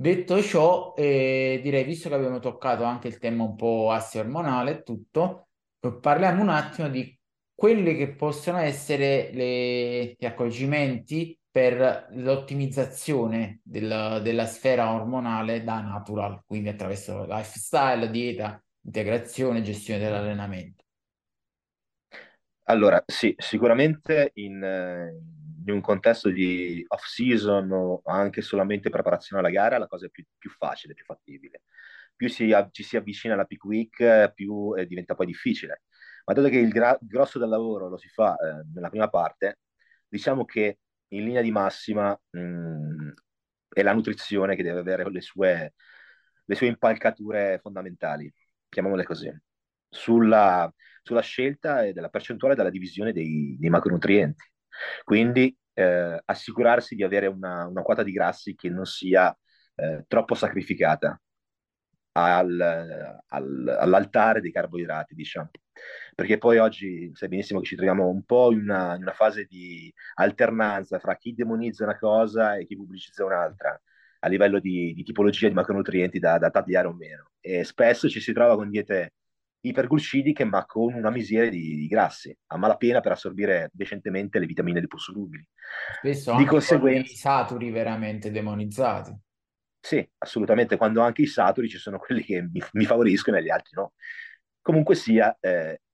Detto ciò, direi, visto che abbiamo toccato anche il tema un po' assi ormonale e tutto, parliamo un attimo di quelli che possono essere gli accorgimenti per l'ottimizzazione della sfera ormonale da natural, quindi attraverso lifestyle, dieta, integrazione, gestione dell'allenamento. Allora, sì, sicuramente in un contesto di off-season o anche solamente preparazione alla gara, la cosa è più facile, più fattibile. Più ci si avvicina alla peak week, più diventa poi difficile. Ma dato che il grosso del lavoro lo si fa nella prima parte, diciamo che in linea di massima è la nutrizione che deve avere le sue impalcature fondamentali, chiamiamole così, sulla scelta e della percentuale della divisione dei macronutrienti. Quindi assicurarsi di avere una quota di grassi che non sia troppo sacrificata all'altare dei carboidrati, diciamo, perché poi oggi sai benissimo che ci troviamo un po' in una fase di alternanza fra chi demonizza una cosa e chi pubblicizza un'altra a livello di tipologia di macronutrienti da tagliare o meno, e spesso ci si trova con diete iperglucidiche ma con una misiera di grassi a malapena per assorbire decentemente le vitamine liposolubili, spesso di conseguenza i saturi veramente demonizzati. Sì, assolutamente, quando anche i saturi ci sono quelli che mi favoriscono e gli altri no. Comunque sia,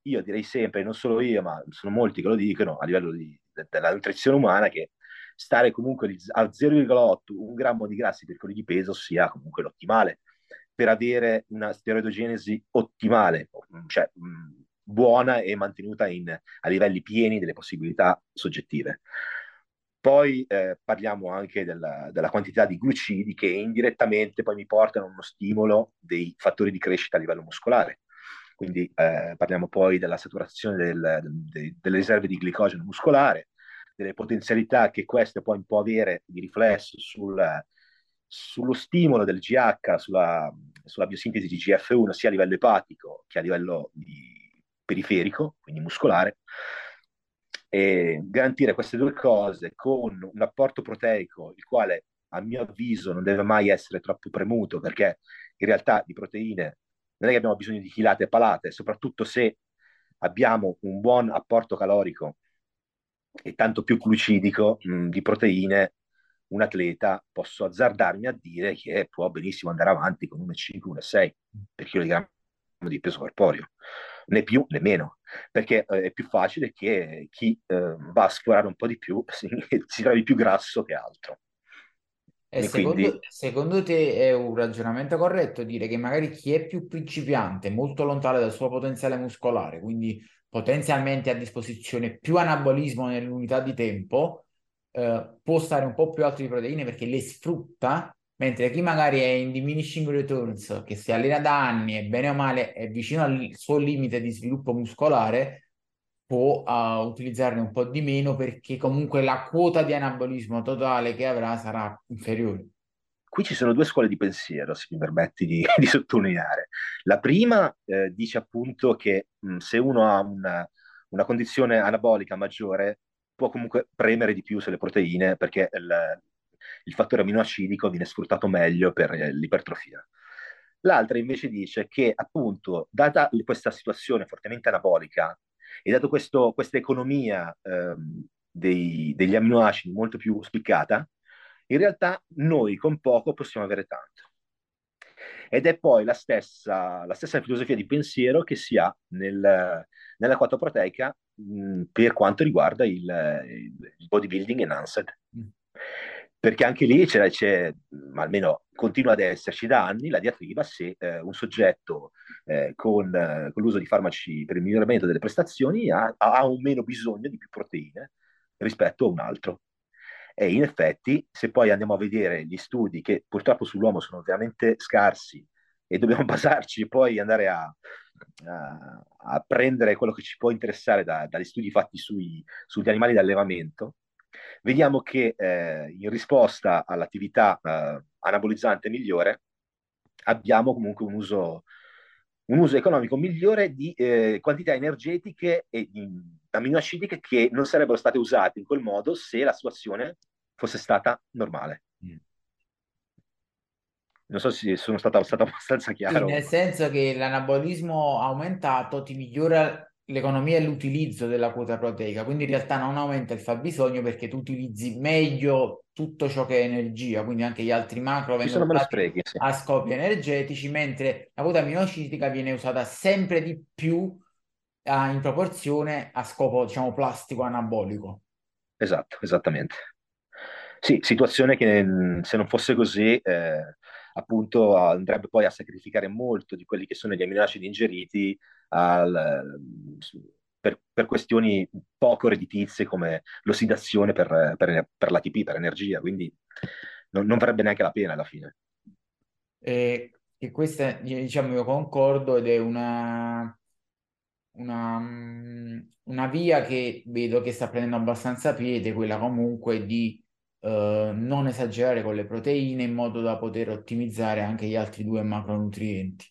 io direi sempre, non solo io, ma sono molti che lo dicono a livello della nutrizione umana, che stare comunque a 0,8 un grammo di grassi per chili di peso sia comunque l'ottimale per avere una steroidogenesi ottimale, cioè buona e mantenuta a livelli pieni delle possibilità soggettive. Poi parliamo anche della quantità di glucidi che indirettamente poi mi portano a uno stimolo dei fattori di crescita a livello muscolare. Quindi parliamo poi della saturazione delle riserve di glicogeno muscolare, delle potenzialità che questo poi può avere di riflesso sullo stimolo del GH, sulla biosintesi di GF1, sia a livello epatico che a livello periferico, quindi muscolare. E garantire queste due cose con un apporto proteico, il quale a mio avviso non deve mai essere troppo premuto, perché in realtà di proteine non è che abbiamo bisogno di chilate e palate, soprattutto se abbiamo un buon apporto calorico e tanto più glucidico di proteine. Un atleta, posso azzardarmi a dire che può benissimo andare avanti con 1,5, 1,6 per chilogrammo di peso corporeo, né più né meno, perché è più facile che chi va a sforare un po' di più si trovi più grasso che altro. E secondo te è un ragionamento corretto dire che magari chi è più principiante, molto lontano dal suo potenziale muscolare, quindi potenzialmente a disposizione più anabolismo nell'unità di tempo, può stare un po' più alto di proteine perché le sfrutta, mentre chi magari è in diminishing returns, che si allena da anni e bene o male è vicino al suo limite di sviluppo muscolare, può utilizzarne un po' di meno perché comunque la quota di anabolismo totale che avrà sarà inferiore. Qui ci sono due scuole di pensiero, se mi permetti di sottolineare. La prima dice appunto che se uno ha una condizione anabolica maggiore può comunque premere di più sulle proteine perché il fattore aminoacidico viene sfruttato meglio per l'ipertrofia. L'altra invece dice che appunto, data questa situazione fortemente anabolica e dato questa economia degli aminoacidi molto più spiccata, in realtà noi con poco possiamo avere tanto. Ed è poi la stessa filosofia di pensiero che si ha nella quota proteica per quanto riguarda il bodybuilding enhanced. Perché anche lì ma almeno continua ad esserci da anni, la diatriba se un soggetto con l'uso di farmaci per il miglioramento delle prestazioni ha o meno bisogno di più proteine rispetto a un altro. E in effetti, se poi andiamo a vedere gli studi che purtroppo sull'uomo sono veramente scarsi e dobbiamo basarci e poi andare a prendere quello che ci può interessare dagli studi fatti sugli animali di allevamento, vediamo che in risposta all'attività anabolizzante migliore abbiamo comunque un uso economico migliore di quantità energetiche e di aminoacidiche che non sarebbero state usate in quel modo se la situazione fosse stata normale. Non so se sono stato abbastanza chiaro. Sì, nel senso che l'anabolismo aumentato ti migliora l'economia e l'utilizzo della quota proteica, quindi in realtà non aumenta il fabbisogno perché tu utilizzi meglio tutto ciò che è energia, quindi anche gli altri macro vengono usati a scopi energetici, mentre la quota aminoacidica viene usata sempre di più in proporzione a scopo, diciamo, plastico anabolico. Esatto, esattamente. Sì, situazione che se non fosse così appunto andrebbe poi a sacrificare molto di quelli che sono gli aminoacidi ingeriti per questioni poco redditizie come l'ossidazione per l'ATP, per energia, quindi non varrebbe neanche la pena alla fine. E questa, diciamo, io concordo, ed è una via che vedo che sta prendendo abbastanza piede, quella comunque di non esagerare con le proteine in modo da poter ottimizzare anche gli altri due macronutrienti.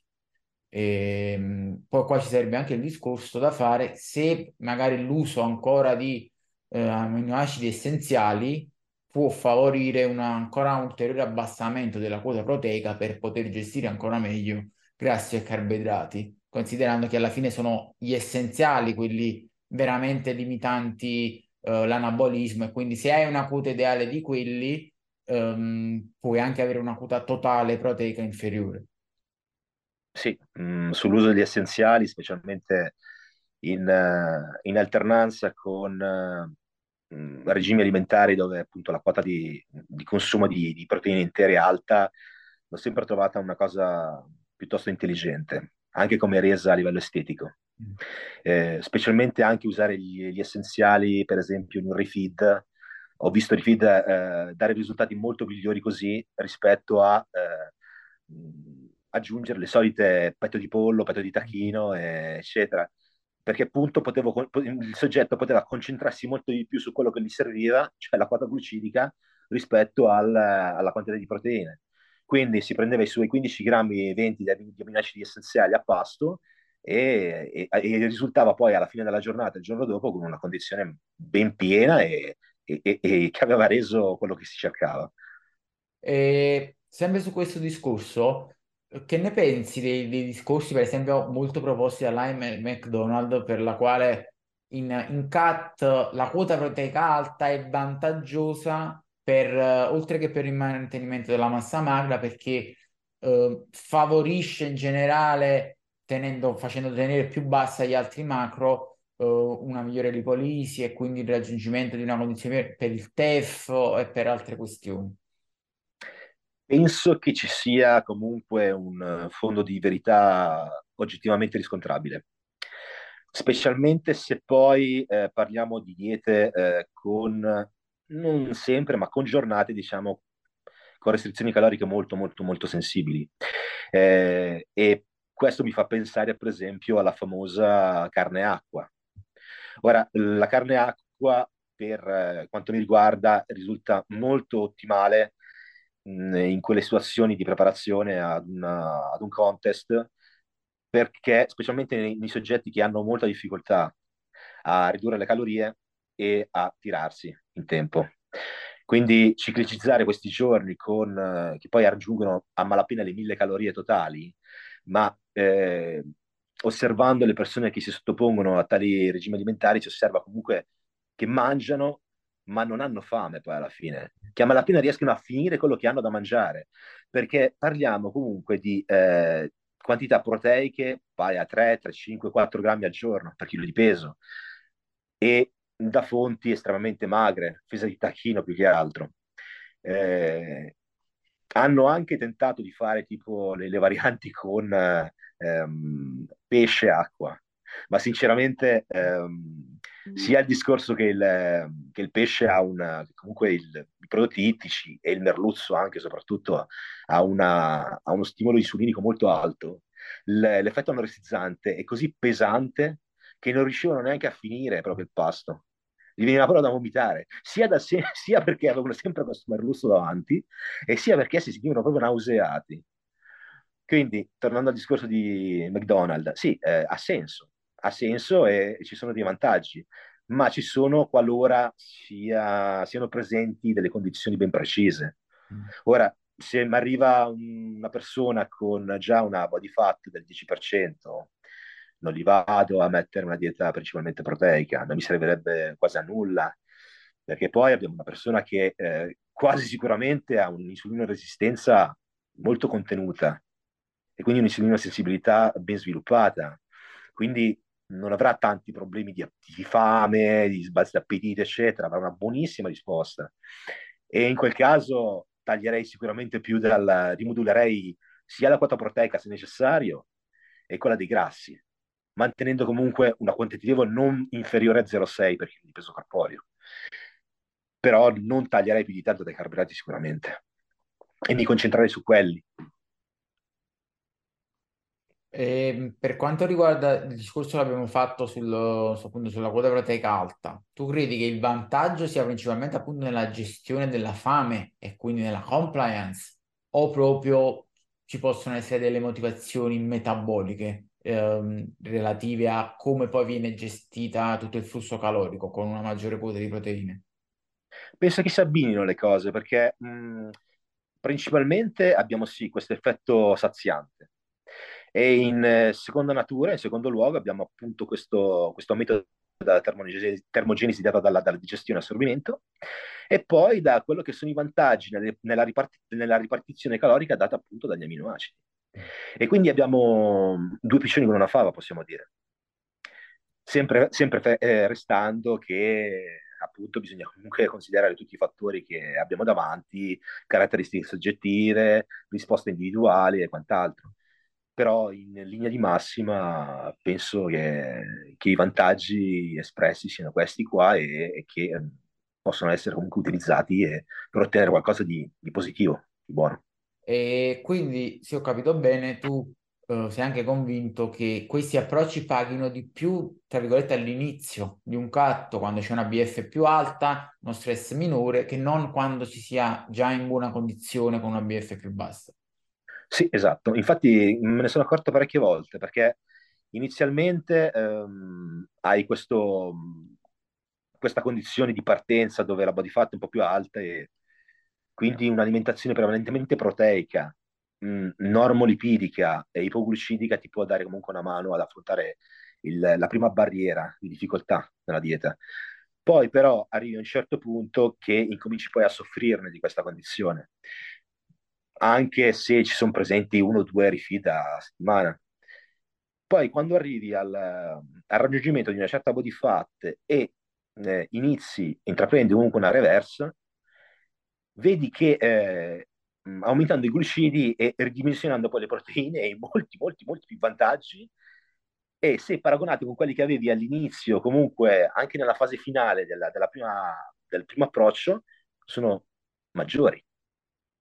Poi qua ci serve anche il discorso da fare se magari l'uso ancora di aminoacidi essenziali può favorire ancora un ulteriore abbassamento della quota proteica per poter gestire ancora meglio grassi e carboidrati, considerando che alla fine sono gli essenziali quelli veramente limitanti l'anabolismo, e quindi se hai una quota ideale di quelli puoi anche avere una quota totale proteica inferiore. Sì, sull'uso degli essenziali, specialmente in alternanza con regimi alimentari dove appunto la quota di consumo di proteine intere è alta, l'ho sempre trovata una cosa piuttosto intelligente, anche come resa a livello estetico. Specialmente anche usare gli essenziali, per esempio, in un refeed. Ho visto refeed dare risultati molto migliori così rispetto a aggiungere le solite petto di pollo, petto di tacchino, eccetera, perché appunto il soggetto poteva concentrarsi molto di più su quello che gli serviva, cioè la quota glucidica, rispetto alla quantità di proteine. Quindi si prendeva i suoi 15 grammi e 20 di aminoacidi essenziali a pasto e risultava poi alla fine della giornata, il giorno dopo, con una condizione ben piena e che aveva reso quello che si cercava. E sempre su questo discorso, che ne pensi dei discorsi, per esempio, molto proposti da Lime McDonald, per la quale in CAT la quota proteica alta è vantaggiosa oltre che per il mantenimento della massa magra, perché favorisce in generale, facendo tenere più bassa gli altri macro, una migliore lipolisi e quindi il raggiungimento di una condizione per il TEF e per altre questioni? Penso che ci sia comunque un fondo di verità oggettivamente riscontrabile, specialmente se poi parliamo di diete con, non sempre, ma con giornate, diciamo, con restrizioni caloriche molto, molto, molto sensibili. E questo mi fa pensare, per esempio, alla famosa carne acqua. Ora, la carne acqua, per quanto mi riguarda, risulta molto ottimale in quelle situazioni di preparazione ad un contest, perché specialmente nei soggetti che hanno molta difficoltà a ridurre le calorie e a tirarsi in tempo, quindi ciclicizzare questi giorni che poi raggiungono a malapena le 1000 calorie totali, ma osservando le persone che si sottopongono a tali regimi alimentari si osserva comunque che mangiano ma non hanno fame poi alla fine, che a malapena riescono a finire quello che hanno da mangiare, perché parliamo comunque di quantità proteiche pari a 3, 5, 4 grammi al giorno per chilo di peso, e da fonti estremamente magre, fesa di tacchino più che altro. Hanno anche tentato di fare tipo le varianti con pesce e acqua, ma sinceramente sia il discorso che il pesce ha comunque i prodotti ittici e il merluzzo anche soprattutto ha uno stimolo insulinico molto alto, l'effetto anoressizzante è così pesante che non riuscivano neanche a finire proprio il pasto, gli veniva proprio da vomitare, sia perché avevano sempre questo merluzzo davanti e sia perché si sentivano proprio nauseati. Quindi, tornando al discorso di McDonald, sì, ha senso e ci sono dei vantaggi, ma ci sono qualora siano presenti delle condizioni ben precise. Ora, se mi arriva una persona con già una body fat del 10%, non li vado a mettere una dieta principalmente proteica, non mi servirebbe quasi a nulla, perché poi abbiamo una persona che quasi sicuramente ha un'insulina resistenza molto contenuta e quindi un'insulina sensibilità ben sviluppata, quindi non avrà tanti problemi di fame, di sbalzi d'appetito, eccetera, avrà una buonissima risposta. E in quel caso taglierei sicuramente più, rimodulerei sia la quota proteica se necessario e quella dei grassi, mantenendo comunque una quantitativa non inferiore a 0,6 per il peso corporeo, però non taglierei più di tanto dai carboidrati sicuramente e mi concentrerei su quelli. E per quanto riguarda il discorso che abbiamo fatto appunto sulla quota proteica alta, tu credi che il vantaggio sia principalmente appunto nella gestione della fame e quindi nella compliance, o proprio ci possono essere delle motivazioni metaboliche relative a come poi viene gestita tutto il flusso calorico con una maggiore quota di proteine? Penso che si abbinino le cose, perché principalmente abbiamo sì questo effetto saziante, e in seconda natura, in secondo luogo, abbiamo appunto questo metodo della termogenesi data dalla digestione e assorbimento, e poi da quello che sono i vantaggi nella ripartizione calorica data appunto dagli aminoacidi. E quindi abbiamo due piccioni con una fava, possiamo dire, sempre restando che appunto bisogna comunque considerare tutti i fattori che abbiamo davanti, caratteristiche soggettive, risposte individuali e quant'altro. Però in linea di massima penso che i vantaggi espressi siano questi qua e che possono essere comunque utilizzati per ottenere qualcosa di positivo, di buono. E quindi, se ho capito bene, tu sei anche convinto che questi approcci paghino di più, tra virgolette, all'inizio di un catto, quando c'è una BF più alta, uno stress minore, che non quando si sia già in buona condizione con una BF più bassa. Sì, esatto. Infatti me ne sono accorto parecchie volte, perché inizialmente hai questa condizione di partenza dove la body fat è un po' più alta e quindi un'alimentazione prevalentemente proteica, normolipidica e ipoglucidica ti può dare comunque una mano ad affrontare la prima barriera di difficoltà nella dieta. Poi però arrivi a un certo punto che incominci poi a soffrirne di questa condizione, anche se ci sono presenti 1 o 2 refeed a settimana. Poi quando arrivi al raggiungimento di una certa body fat e intraprendi comunque una reverse, vedi che aumentando i glucidi e ridimensionando poi le proteine hai molti più vantaggi, e se paragonati con quelli che avevi all'inizio, comunque anche nella fase finale del primo approccio, sono maggiori,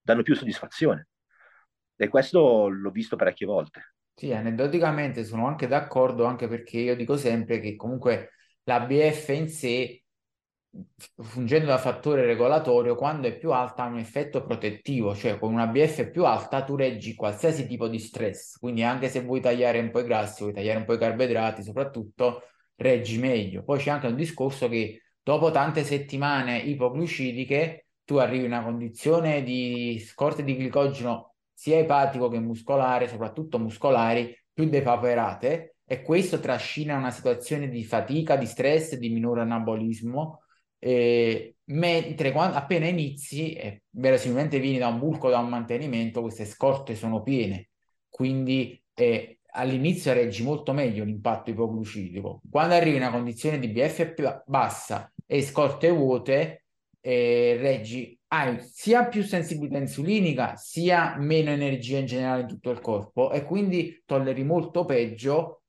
danno più soddisfazione, e questo l'ho visto parecchie volte. Sì, aneddoticamente sono anche d'accordo, anche perché io dico sempre che comunque la BF in sé, fungendo da fattore regolatorio, quando è più alta ha un effetto protettivo, cioè con una BF più alta tu reggi qualsiasi tipo di stress, quindi anche se vuoi tagliare un po' i grassi, vuoi tagliare un po' i carboidrati, soprattutto reggi meglio. Poi c'è anche un discorso che dopo tante settimane ipoglucidiche tu arrivi in una condizione di scorte di glicogeno sia epatico che muscolare, soprattutto muscolari, più depauperate, e questo trascina una situazione di fatica, di stress, di minore anabolismo, mentre quando appena inizi, verosimilmente vieni da un bulco, da un mantenimento, queste scorte sono piene, quindi all'inizio reggi molto meglio l'impatto ipoglucidico. Quando arrivi in una condizione di BF più bassa e scorte vuote, reggi, hai sia più sensibilità insulinica sia meno energia in generale in tutto il corpo, e quindi tolleri molto peggio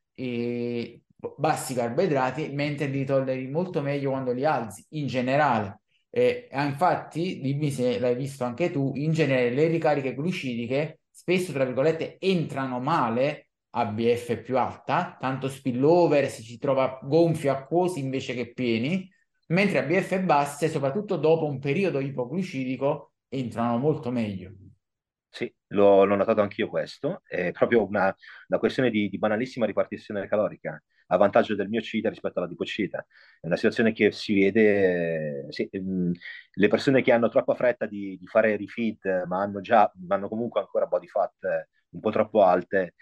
bassi carboidrati, mentre li tolleri molto meglio quando li alzi in generale. Infatti, dimmi se l'hai visto anche tu, in genere le ricariche glucidiche spesso, tra virgolette, entrano male a BF più alta, tanto spillover, si ci trova gonfi, acquosi invece che pieni, mentre a BF basse, soprattutto dopo un periodo ipoglucidico, entrano molto meglio. Sì, l'ho notato anch'io questo, è proprio una questione di banalissima ripartizione calorica. a vantaggio del miocite rispetto all'adipocite. È una situazione che si vede, le persone che hanno troppa fretta di fare refeed, ma hanno comunque ancora body fat un po' troppo alte,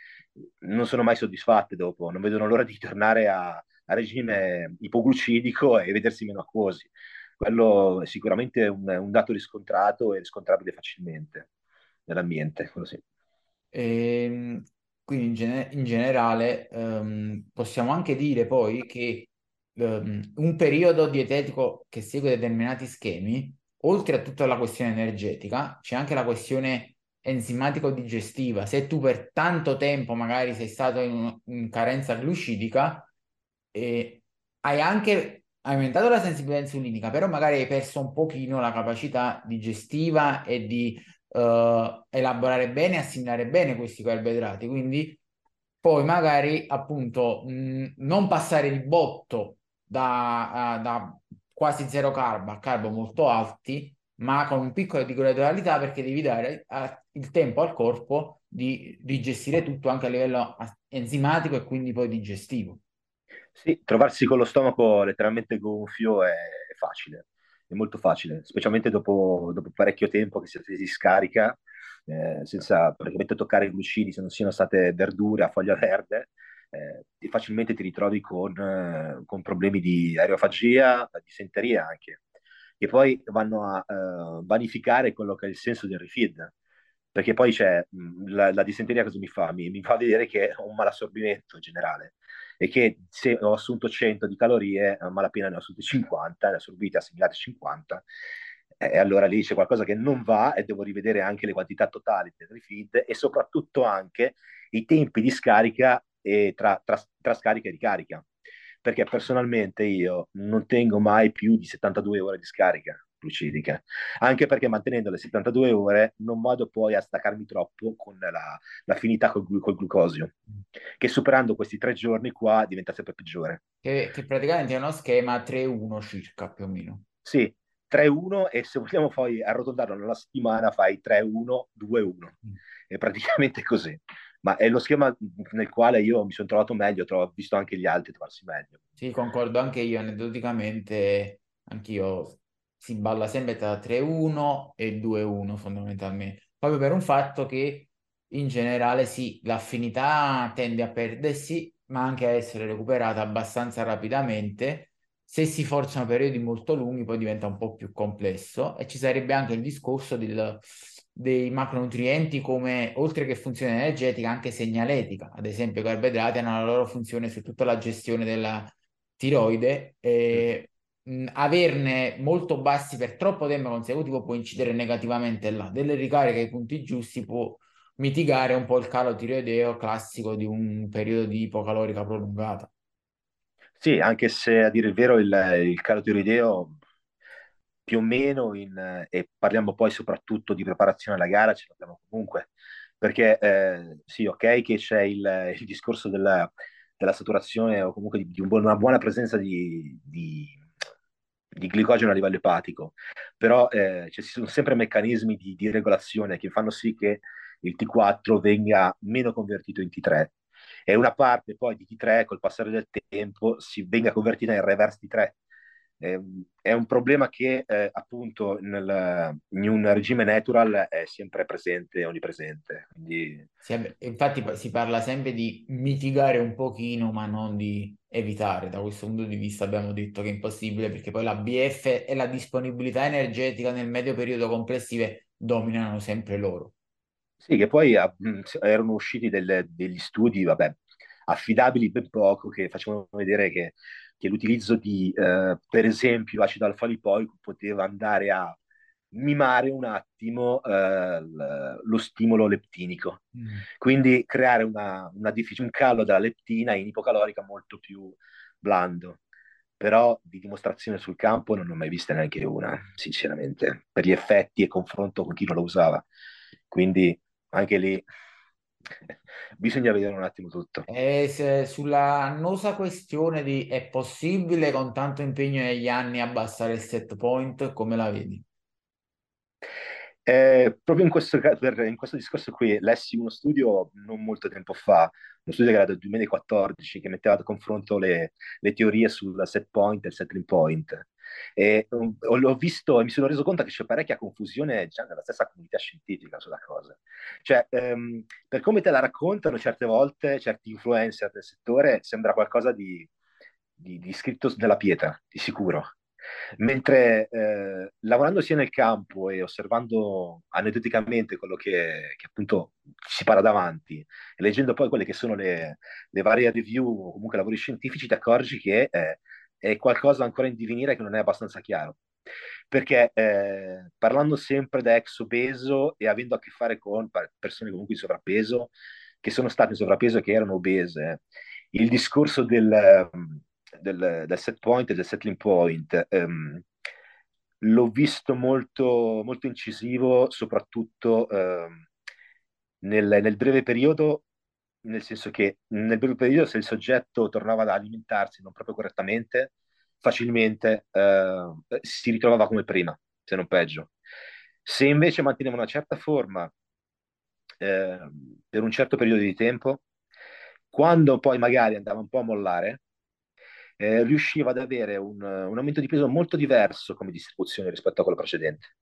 non sono mai soddisfatte dopo, non vedono l'ora di tornare a regime ipoglucidico e vedersi meno acquosi. Quello è sicuramente un dato riscontrato e riscontrabile facilmente nell'ambiente. Sì. Quindi in generale possiamo anche dire poi che un periodo dietetico che segue determinati schemi, oltre a tutta la questione energetica, c'è anche la questione enzimatico-digestiva. Se tu per tanto tempo magari sei stato in carenza glucidica, hai anche aumentato la sensibilità insulinica, però magari hai perso un pochino la capacità digestiva e di elaborare bene, assimilare bene questi carboidrati, quindi poi magari appunto non passare di botto da quasi zero carbo a carbo molto alti, ma con un piccolo di gradualità, perché devi dare il tempo al corpo di digestire tutto anche a livello enzimatico e quindi poi digestivo. Sì, trovarsi con lo stomaco letteralmente gonfio è facile, è molto facile, specialmente dopo parecchio tempo che si è presi scarica, senza praticamente toccare i glucidi, se non siano state verdure a foglia verde, e facilmente ti ritrovi con problemi di aerofagia, di disenteria anche, che poi vanno a vanificare quello che è il senso del refeed. Perché poi c'è la disenteria, cosa mi fa? Mi fa vedere che ho un malassorbimento in generale e che se ho assunto 100 di calorie, a malapena ne ho assunte 50, ne ho assorbite, assimilate 50, e allora lì c'è qualcosa che non va e devo rivedere anche le quantità totali del refeed e soprattutto anche i tempi di scarica e tra scarica e ricarica. Perché personalmente io non tengo mai più di 72 ore di scarica glucidica, anche perché mantenendo le 72 ore non vado poi a staccarmi troppo con l'affinità col glucosio, che superando questi 3 giorni qua diventa sempre peggiore. Che praticamente è uno schema 3-1 circa, più o meno. Sì, 3-1, e se vogliamo poi arrotondarlo nella settimana fai 3-1-2-1, è praticamente così. Ma è lo schema nel quale io mi sono trovato meglio, ho visto anche gli altri trovarsi meglio. Sì, concordo anche io, aneddoticamente, anch'io si balla sempre tra 3-1 e 2-1 fondamentalmente, proprio per un fatto che in generale sì, l'affinità tende a perdersi, ma anche a essere recuperata abbastanza rapidamente. Se si forzano periodi molto lunghi poi diventa un po' più complesso, e ci sarebbe anche il discorso dei macronutrienti come, oltre che funzione energetica, anche segnaletica. Ad esempio i carboidrati hanno la loro funzione su tutta la gestione della tiroide e averne molto bassi per troppo tempo consecutivo può incidere negativamente là. Delle ricariche ai punti giusti può mitigare un po' il calo tiroideo classico di un periodo di ipocalorica prolungata. Sì, anche se a dire il vero il calo tiroideo più o meno e parliamo poi soprattutto di preparazione alla gara, ce l'abbiamo comunque, perché sì, ok che c'è il discorso della saturazione o comunque di una buona presenza di glicogeno a livello epatico, però ci sono sempre meccanismi di regolazione che fanno sì che il T4 venga meno convertito in T3, e una parte poi di T3 col passare del tempo si venga convertita in reverse T3. È un problema che appunto in un regime natural è sempre presente e onnipresente. Quindi sì, infatti si parla sempre di mitigare un pochino ma non di evitare. Da questo punto di vista abbiamo detto che è impossibile, perché poi la BF e la disponibilità energetica nel medio periodo complessive dominano sempre loro. Sì, che poi erano usciti degli studi, vabbè, affidabili ben poco, che facevano vedere che l'utilizzo di, per esempio, acido alfa-lipoico poteva andare a mimare un attimo lo stimolo leptinico, quindi creare un calo della leptina in ipocalorica molto più blando, però di dimostrazione sul campo non ne ho mai vista neanche una, sinceramente, per gli effetti e confronto con chi non lo usava, quindi anche lì bisogna vedere un attimo tutto. Sulla annosa questione di è possibile con tanto impegno negli anni abbassare il set point, come la vedi? Proprio in questo discorso qui lessi uno studio non molto tempo fa, uno studio che era del 2014 che metteva a confronto le teorie sul set point e il settling point, e l'ho visto e mi sono reso conto che c'è parecchia confusione già nella stessa comunità scientifica sulla cosa, cioè per come te la raccontano certe volte certi influencer del settore sembra qualcosa di scritto nella pietra, di sicuro. Mentre lavorando sia nel campo e osservando aneddoticamente quello che appunto si parla davanti, e leggendo poi quelle che sono le varie review o comunque lavori scientifici, ti accorgi che è qualcosa ancora in divenire, che non è abbastanza chiaro. Perché parlando sempre da ex obeso e avendo a che fare con persone comunque in sovrappeso, che sono state in sovrappeso e che erano obese, il discorso del set point e del settling point l'ho visto molto, molto incisivo soprattutto nel breve periodo, nel senso che nel breve periodo se il soggetto tornava ad alimentarsi non proprio correttamente facilmente si ritrovava come prima, se non peggio. Se invece manteneva una certa forma per un certo periodo di tempo, quando poi magari andava un po' a mollare, riusciva ad avere un aumento di peso molto diverso come distribuzione rispetto a quello precedente.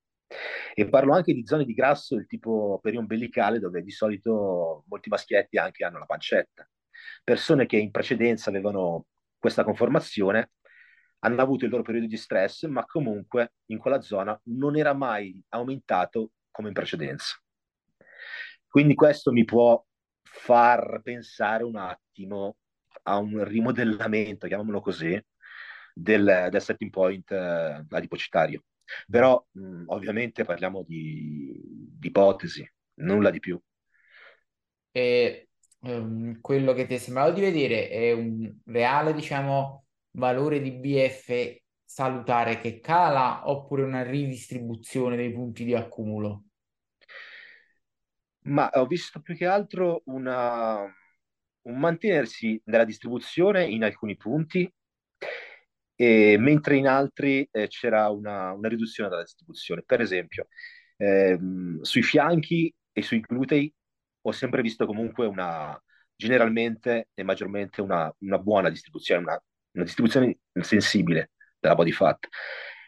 E parlo anche di zone di grasso del tipo periombellicale, dove di solito molti maschietti anche hanno la pancetta. Persone che in precedenza avevano questa conformazione hanno avuto il loro periodo di stress, ma comunque in quella zona non era mai aumentato come in precedenza. Quindi questo mi può far pensare un attimo a un rimodellamento, chiamiamolo così, del setting point adipocitario. Però ovviamente parliamo di ipotesi, nulla di più. E quello che ti è sembrato di vedere è un reale, diciamo, valore di BF salutare che cala, oppure una ridistribuzione dei punti di accumulo? Ma ho visto più che altro un mantenersi nella distribuzione in alcuni punti, e mentre in altri c'era una riduzione della distribuzione. Per esempio sui fianchi e sui glutei ho sempre visto comunque generalmente e maggiormente una buona distribuzione, una distribuzione sensibile della body fat,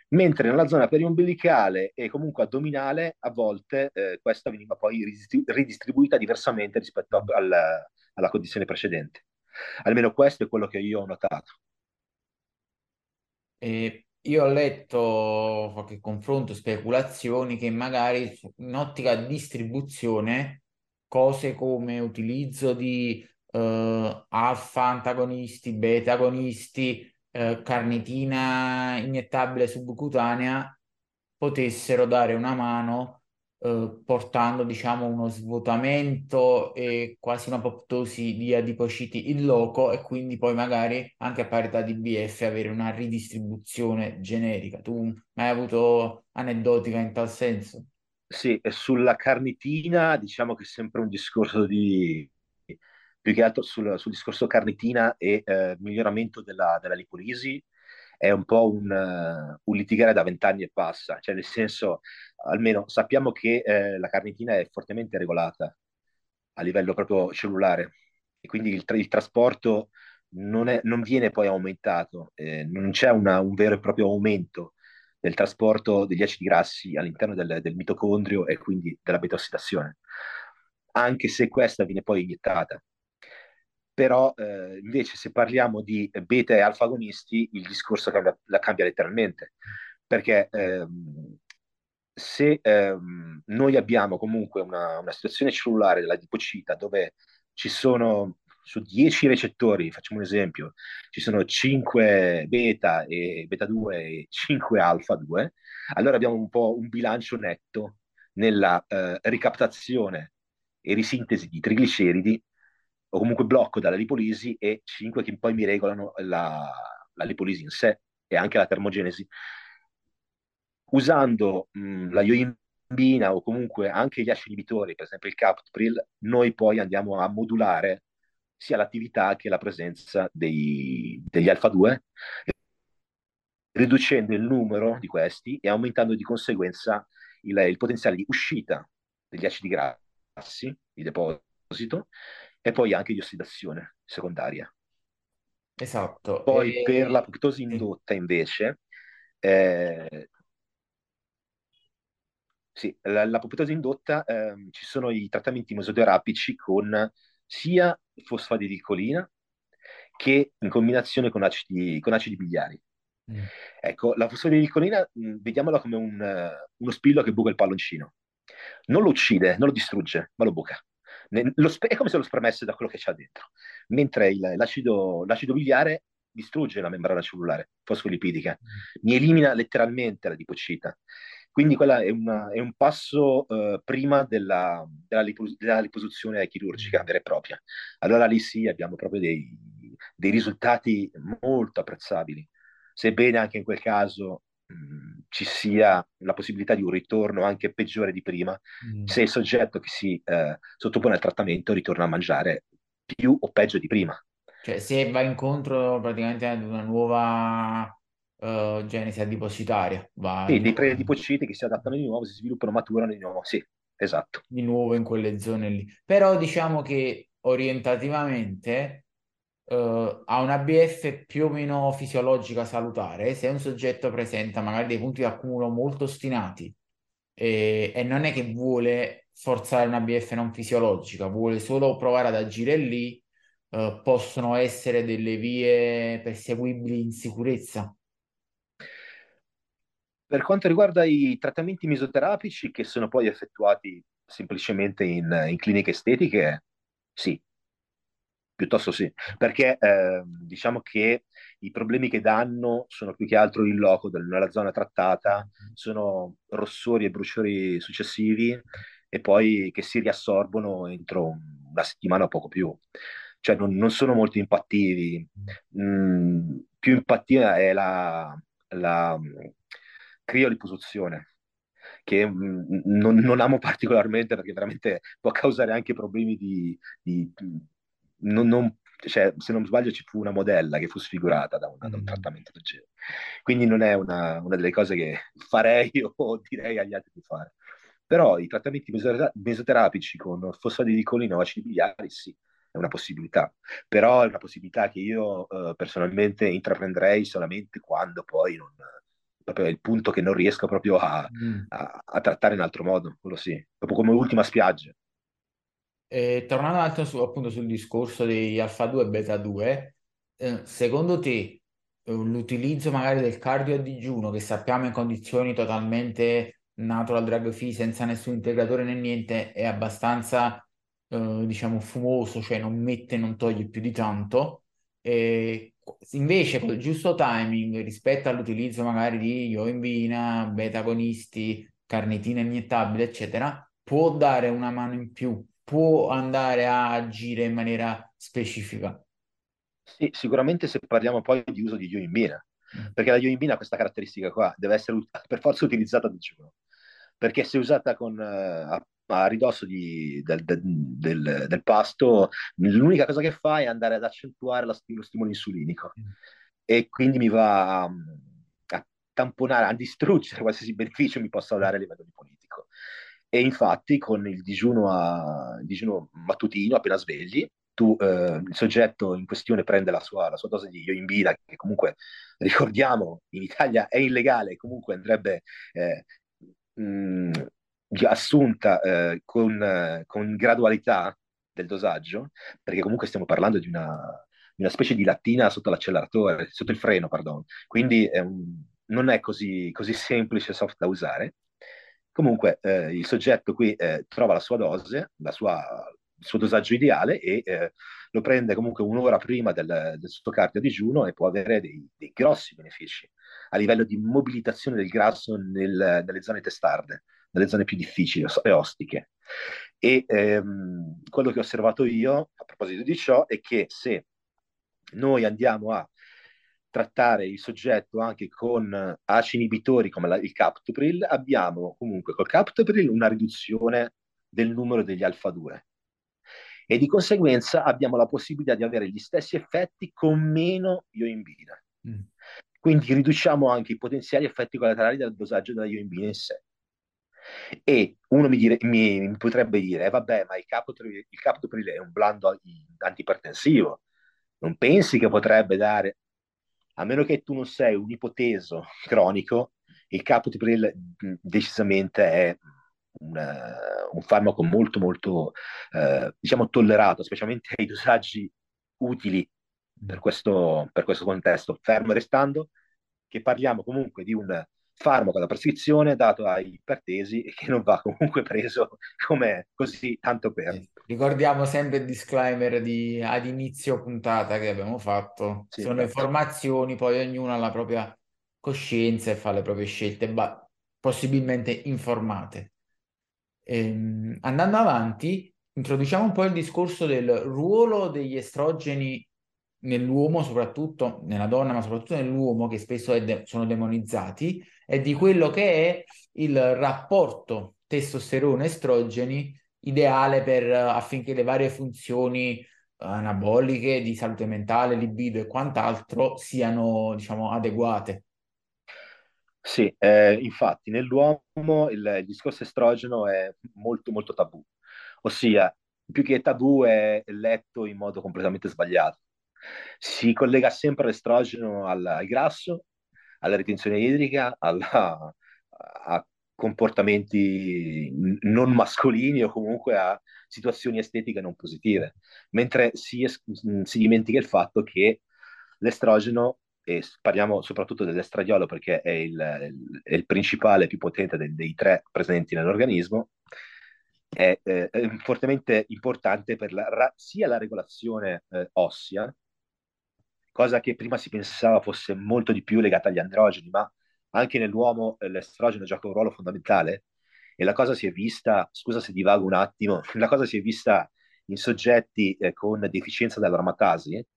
mentre nella zona periombelicale e comunque addominale a volte questa veniva poi ridistribuita diversamente rispetto alla condizione precedente. Almeno questo è quello che io ho notato. Io ho letto qualche confronto, speculazioni che magari in ottica distribuzione cose come utilizzo di alfa antagonisti, beta agonisti, carnitina iniettabile subcutanea potessero dare una mano portando, diciamo, uno svuotamento e quasi una apoptosi di adipociti in loco, e quindi poi magari anche a parità di BF avere una ridistribuzione generica. Tu hai avuto aneddotica in tal senso? Sì, e sulla carnitina diciamo che è sempre un discorso più che altro sul discorso carnitina e miglioramento della lipolisi. È un po' un litigare da 20 anni e passa, cioè nel senso, almeno sappiamo che la carnitina è fortemente regolata a livello proprio cellulare, e quindi il trasporto non viene poi aumentato, non c'è un vero e proprio aumento del trasporto degli acidi grassi all'interno del mitocondrio e quindi della beta-ossidazione, anche se questa viene poi iniettata. Però invece se parliamo di beta e alfa agonisti il discorso cambia letteralmente, perché se noi abbiamo comunque una situazione cellulare dell'adipocita dove ci sono su 10 recettori, facciamo un esempio, ci sono 5 beta e beta 2 e 5 alfa 2, allora abbiamo un po' un bilancio netto nella ricaptazione e risintesi di trigliceridi o comunque blocco dalla lipolisi, e 5 che poi mi regolano la lipolisi in sé e anche la termogenesi. Usando la ioimbina o comunque anche gli acidi inibitori, per esempio il captopril, noi poi andiamo a modulare sia l'attività che la presenza degli alfa 2, riducendo il numero di questi e aumentando di conseguenza il potenziale di uscita degli acidi grassi di deposito e poi anche di ossidazione secondaria. Esatto. Poi per la apoptosi indotta invece, sì, l'apoptosi indotta ci sono i trattamenti mesoderapici con sia fosfadilicolina che in combinazione con acidi biliari. Ecco, la fosfadilicolina vediamola come uno spillo che buca il palloncino. Non lo uccide, non lo distrugge, ma lo buca. È come se lo spremesse da quello che c'ha dentro. Mentre l'acido biliare distrugge la membrana cellulare fosfolipidica, ne elimina letteralmente l'adipocita. Quindi quella è un passo prima della liposuzione chirurgica vera e propria. Allora lì sì, abbiamo proprio dei risultati molto apprezzabili, sebbene anche in quel caso ci sia la possibilità di un ritorno anche peggiore di prima, se il soggetto che si sottopone al trattamento ritorna a mangiare più o peggio di prima. Cioè se va incontro praticamente ad una nuova genesi adipocitaria. Sì, dei preadipociti che si adattano di nuovo, si sviluppano, maturano di nuovo, sì, esatto. Di nuovo in quelle zone lì. Però diciamo che orientativamente... a una BF più o meno fisiologica salutare, se un soggetto presenta magari dei punti di accumulo molto ostinati e non è che vuole forzare una BF non fisiologica, vuole solo provare ad agire lì, possono essere delle vie perseguibili in sicurezza. Per quanto riguarda i trattamenti misoterapici che sono poi effettuati semplicemente in cliniche estetiche, sì. Piuttosto sì, perché diciamo che i problemi che danno sono più che altro in loco, nella zona trattata, sono rossori e bruciori successivi e poi che si riassorbono entro una settimana o poco più. Cioè non sono molto impattivi, più impattiva è la crioliposuzione, che non amo particolarmente perché veramente può causare anche problemi di cioè, se non sbaglio ci fu una modella che fu sfigurata da un trattamento del genere, quindi non è una delle cose che farei o direi agli altri di fare. Però i trattamenti mesoterapici con fosfadilicolina o acidi biliari sì, è una possibilità, però è una possibilità che io personalmente intraprenderei solamente quando poi proprio è il punto che non riesco proprio a trattare in altro modo, quello sì, proprio come ultima spiaggia. Tornando un attimo appunto sul discorso degli alfa 2 e beta 2, secondo te l'utilizzo magari del cardio a digiuno, che sappiamo in condizioni totalmente natural drug free, senza nessun integratore né niente, è abbastanza diciamo fumoso, cioè non toglie più di tanto, e invece col giusto timing rispetto all'utilizzo magari di ioimbina, beta agonisti, carnitina iniettabile eccetera, può dare una mano in più, può andare a agire in maniera specifica? Sì, sicuramente se parliamo poi di uso di ioimbina, perché la ioimbina ha questa caratteristica qua, deve essere per forza utilizzata a digiuno, perché se usata a ridosso del pasto, l'unica cosa che fa è andare ad accentuare lo stimolo insulinico, e quindi mi va a tamponare, a distruggere qualsiasi beneficio mi possa dare a livello lipolitico. E infatti con il digiuno mattutino, appena svegli, il soggetto in questione prende la sua dose di ioimbina, che comunque, ricordiamo, in Italia è illegale, comunque andrebbe assunta con gradualità del dosaggio, perché comunque stiamo parlando di una specie di lattina sotto l'acceleratore, sotto il freno, pardon. Quindi non è così semplice, soft da usare. Comunque il soggetto qui trova la sua dose, il suo dosaggio ideale e lo prende comunque un'ora prima del suo cardio a digiuno e può avere dei grossi benefici a livello di mobilitazione del grasso nelle zone testarde, nelle zone più difficili e ostiche. E quello che ho osservato io a proposito di ciò è che se noi andiamo a trattare il soggetto anche con ACE inibitori come il captopril, abbiamo comunque col captopril una riduzione del numero degli alfa 2 e di conseguenza abbiamo la possibilità di avere gli stessi effetti con meno ioimbina. Quindi riduciamo anche i potenziali effetti collaterali del dosaggio della ioimbina in sé. E uno mi potrebbe dire, vabbè, ma il captopril è un blando antipertensivo, non pensi che potrebbe dare, a meno che tu non sei un ipoteso cronico, il captopril decisamente è un farmaco molto molto diciamo tollerato, specialmente ai dosaggi utili per questo contesto, fermo restando che parliamo comunque di un farmaco da prescrizione dato ai ipertesi che non va comunque preso come così tanto per. Ricordiamo sempre il disclaimer ad inizio puntata che abbiamo fatto, sì, sono informazioni, poi ognuno ha la propria coscienza e fa le proprie scelte, ma possibilmente informate. Andando avanti, introduciamo un po' il discorso del ruolo degli estrogeni nell'uomo, soprattutto nella donna, ma soprattutto nell'uomo, che spesso sono demonizzati, e di quello che è il rapporto testosterone-estrogeni ideale affinché le varie funzioni anaboliche, di salute mentale, libido e quant'altro siano, diciamo, adeguate. Sì, infatti nell'uomo il discorso estrogeno è molto molto tabù, ossia più che tabù è letto in modo completamente sbagliato. Si collega sempre l'estrogeno al grasso, alla ritenzione idrica, a comportamenti non mascolini o comunque a situazioni estetiche non positive, mentre si dimentica il fatto che l'estrogeno, e parliamo soprattutto dell'estradiolo perché è il principale, più potente dei tre presenti nell'organismo, è fortemente importante per sia la regolazione ossea, cosa che prima si pensava fosse molto di più legata agli androgeni, ma anche nell'uomo l'estrogeno gioca un ruolo fondamentale, e la cosa si è vista, scusa se divago un attimo, la cosa si è vista in soggetti con deficienza dell'aromatasi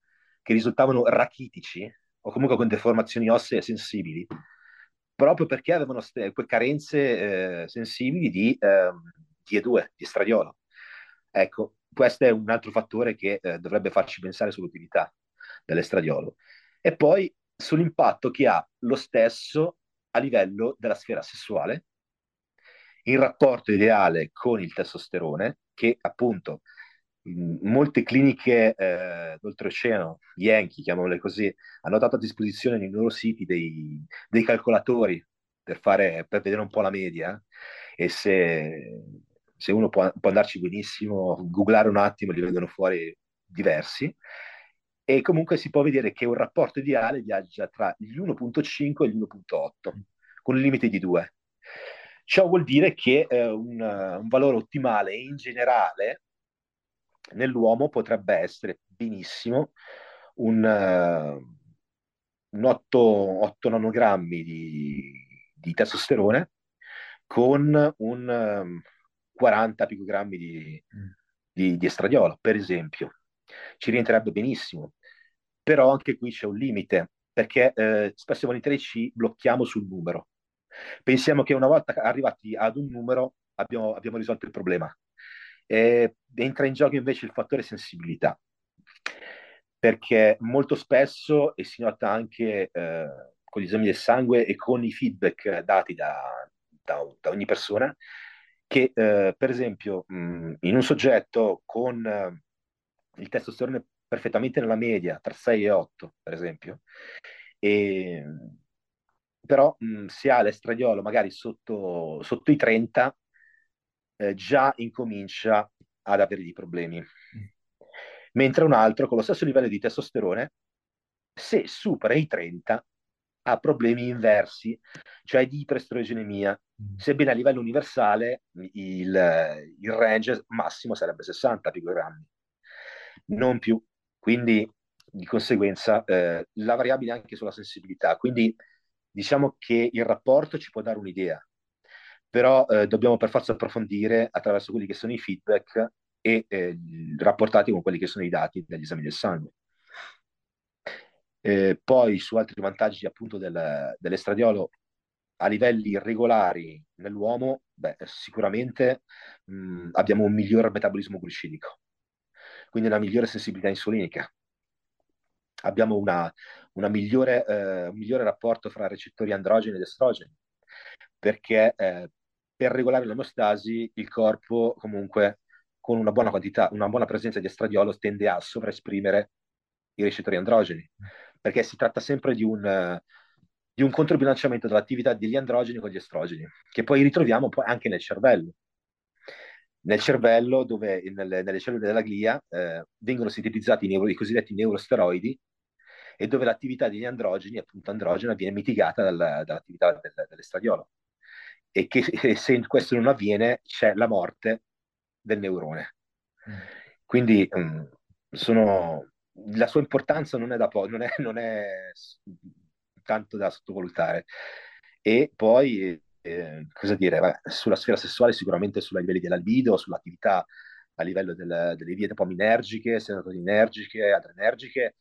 che risultavano rachitici o comunque con deformazioni ossee sensibili, proprio perché avevano carenze sensibili di E2, di estradiolo. Ecco, questo è un altro fattore che dovrebbe farci pensare sull'utilità dell'estradiolo. E poi sull'impatto che ha lo stesso a livello della sfera sessuale, in rapporto ideale con il testosterone, che appunto molte cliniche d'oltreoceano, Yankee, chiamiamole così, hanno dato a disposizione nei loro siti dei calcolatori per vedere un po' la media, e se uno può andarci benissimo, googlare un attimo, li vengono fuori diversi, e comunque si può vedere che un rapporto ideale viaggia tra gli 1.5 e gli 1.8, con il limite di 2. Ciò vuol dire che un valore ottimale in generale nell'uomo potrebbe essere benissimo un 8 nanogrammi di testosterone con un 40 picogrammi di estradiolo, per esempio. Ci rientrerebbe benissimo, però anche qui c'è un limite, perché spesso e volentieri ci blocchiamo sul numero. Pensiamo che una volta arrivati ad un numero abbiamo risolto il problema. Entra in gioco invece il fattore sensibilità, perché molto spesso, e si nota anche con gli esami del sangue e con i feedback dati da ogni persona, che per esempio in un soggetto con il testosterone perfettamente nella media tra 6 e 8 per esempio, però se ha l'estradiolo magari sotto i 30 già incomincia ad avere dei problemi, mentre un altro con lo stesso livello di testosterone, se supera i 30, ha problemi inversi, cioè di iperestrogenemia, sebbene a livello universale il range massimo sarebbe 60 picogrammi, non più. Quindi di conseguenza la variabile anche sulla sensibilità, quindi diciamo che il rapporto ci può dare un'idea, però dobbiamo per forza approfondire attraverso quelli che sono i feedback e rapportati con quelli che sono i dati degli esami del sangue. Poi su altri vantaggi appunto dell'estradiolo a livelli regolari nell'uomo, sicuramente abbiamo un miglior metabolismo glucidico, quindi una migliore sensibilità insulinica, abbiamo un migliore rapporto fra recettori androgeni ed estrogeni, perché per regolare l'omeostasi il corpo comunque con una buona quantità, una buona presenza di estradiolo tende a sovraesprimere i recettori androgeni, perché si tratta sempre di un controbilanciamento dell'attività degli androgeni con gli estrogeni, che poi ritroviamo poi anche nel cervello. Nel cervello, dove nelle cellule della glia vengono sintetizzati i cosiddetti neurosteroidi, e dove l'attività degli androgeni, appunto androgena, viene mitigata dall'attività dell'estradiolo. E se questo non avviene, c'è la morte del neurone. Quindi la sua importanza non è tanto da sottovalutare. E poi, cosa dire, vabbè, sulla sfera sessuale sicuramente sui livelli dell'albido, sull'attività a livello delle vie dopaminergiche, serotoninergiche, adrenergiche,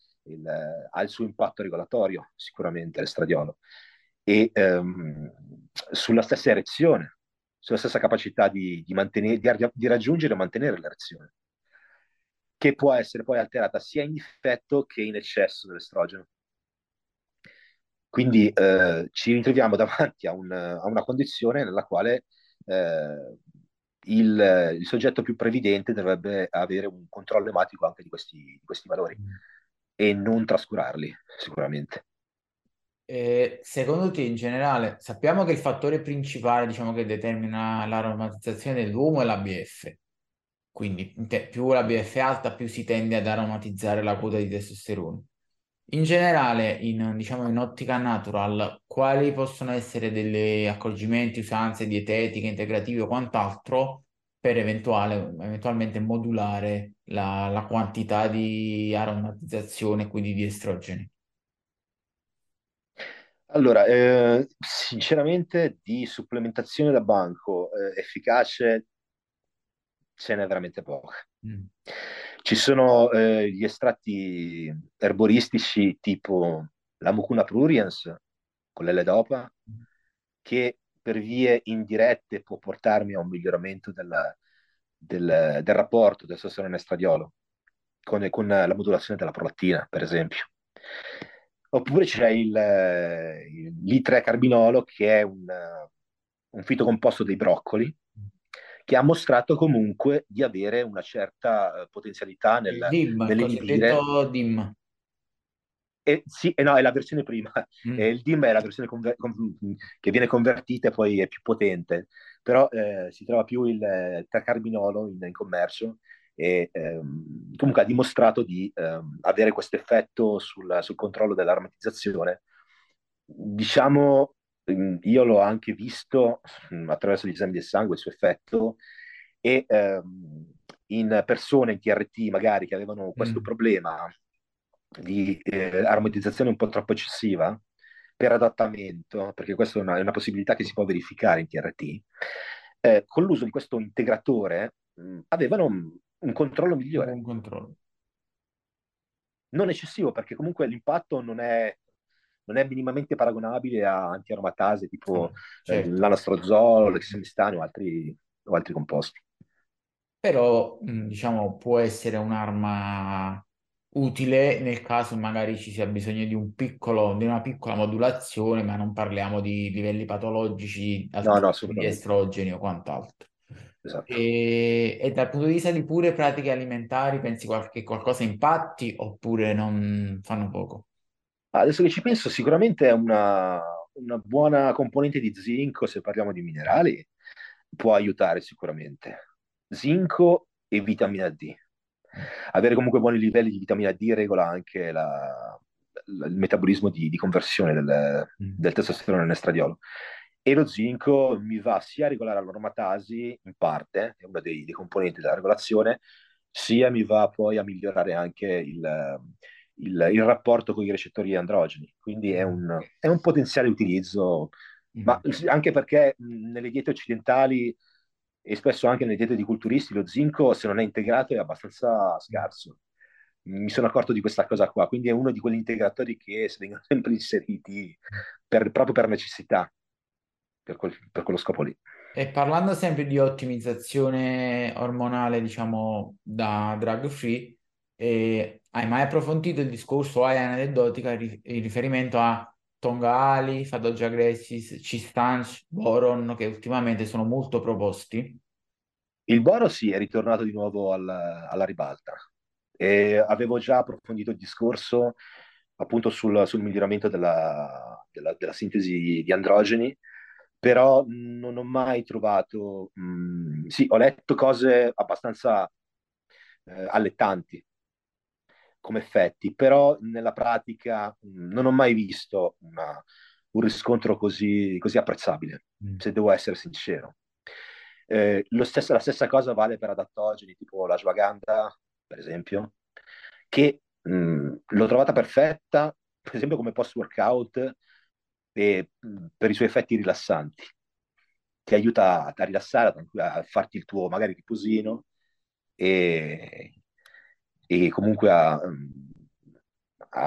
ha il suo impatto regolatorio sicuramente l'estradiolo, e sulla stessa erezione, sulla stessa capacità di raggiungere e mantenere l'erezione, che può essere poi alterata sia in difetto che in eccesso dell'estrogeno. Quindi ci ritroviamo davanti a una condizione nella quale il soggetto più previdente dovrebbe avere un controllo ematico anche di questi valori e non trascurarli sicuramente. Secondo te, in generale, sappiamo che il fattore principale, diciamo, che determina l'aromatizzazione dell'uomo è l'ABF, quindi più l'ABF è alta più si tende ad aromatizzare la quota di testosterone. In generale, in ottica natural, quali possono essere degli accorgimenti, usanze dietetiche, integrative o quant'altro per eventualmente modulare la quantità di aromatizzazione, quindi di estrogeni? Allora, sinceramente di supplementazione da banco efficace ce n'è veramente poca. Ci sono gli estratti erboristici tipo la mucuna pruriens con l'L-Dopa, che per vie indirette può portarmi a un miglioramento del rapporto del testosterone-estradiolo con la modulazione della prolattina, per esempio. Oppure c'è l'I3-carbinolo, che è un fitocomposto dei broccoli, che ha mostrato comunque di avere una certa potenzialità nell'inibire. Il cosiddetto DIM. Sì, no, è la versione prima. Il DIM è la versione che viene convertita e poi è più potente, però si trova più il carbinolo in commercio, e comunque ha dimostrato di avere questo effetto sul controllo dell'aromatizzazione. Diciamo, io l'ho anche visto attraverso gli esami del sangue il suo effetto, e in persone in TRT magari che avevano questo problema di aromatizzazione un po' troppo eccessiva per adattamento, perché questa è una possibilità che si può verificare in TRT, con l'uso di questo integratore avevano un controllo migliore, non eccessivo, perché comunque l'impatto non è minimamente paragonabile a antiaromatase tipo l'anastrozolo, l'esemistano o altri composti. Però, diciamo, può essere un'arma utile nel caso magari ci sia bisogno di una piccola modulazione, ma non parliamo di livelli patologici di estrogeni o quant'altro. Esatto. E dal punto di vista di pure pratiche alimentari, pensi che qualcosa impatti oppure non fanno poco? Adesso che ci penso, sicuramente è una buona componente di zinco, se parliamo di minerali, può aiutare sicuramente. Zinco e vitamina D. Avere comunque buoni livelli di vitamina D regola anche il metabolismo di conversione del testosterone in estradiolo. E lo zinco mi va sia a regolare l'aromatasi, in parte, è uno dei componenti della regolazione, sia mi va poi a migliorare anche il rapporto con i recettori androgeni, quindi è un potenziale utilizzo, ma anche perché nelle diete occidentali e spesso anche nelle diete di culturisti lo zinco, se non è integrato, è abbastanza scarso. Mi sono accorto di questa cosa qua, quindi è uno di quegli integratori che vengono sempre inseriti proprio per necessità, per quello scopo lì. E parlando sempre di ottimizzazione ormonale, diciamo, da drug free, hai mai approfondito il discorso, hai aneddotica in riferimento a Tonga Ali, Sadoja Gracie, Cistanch, Boron, che ultimamente sono molto proposti. Il Boron sì, è ritornato di nuovo alla ribalta. E avevo già approfondito il discorso appunto sul miglioramento della sintesi di androgeni, però non ho mai trovato... sì, ho letto cose abbastanza allettanti come effetti, però nella pratica non ho mai visto un riscontro così apprezzabile, se devo essere sincero. La stessa cosa vale per adattogeni tipo l'ashwagandha, per esempio, che l'ho trovata perfetta, per esempio come post-workout, e per i suoi effetti rilassanti. Ti aiuta a rilassare, a farti il tuo magari riposino e comunque a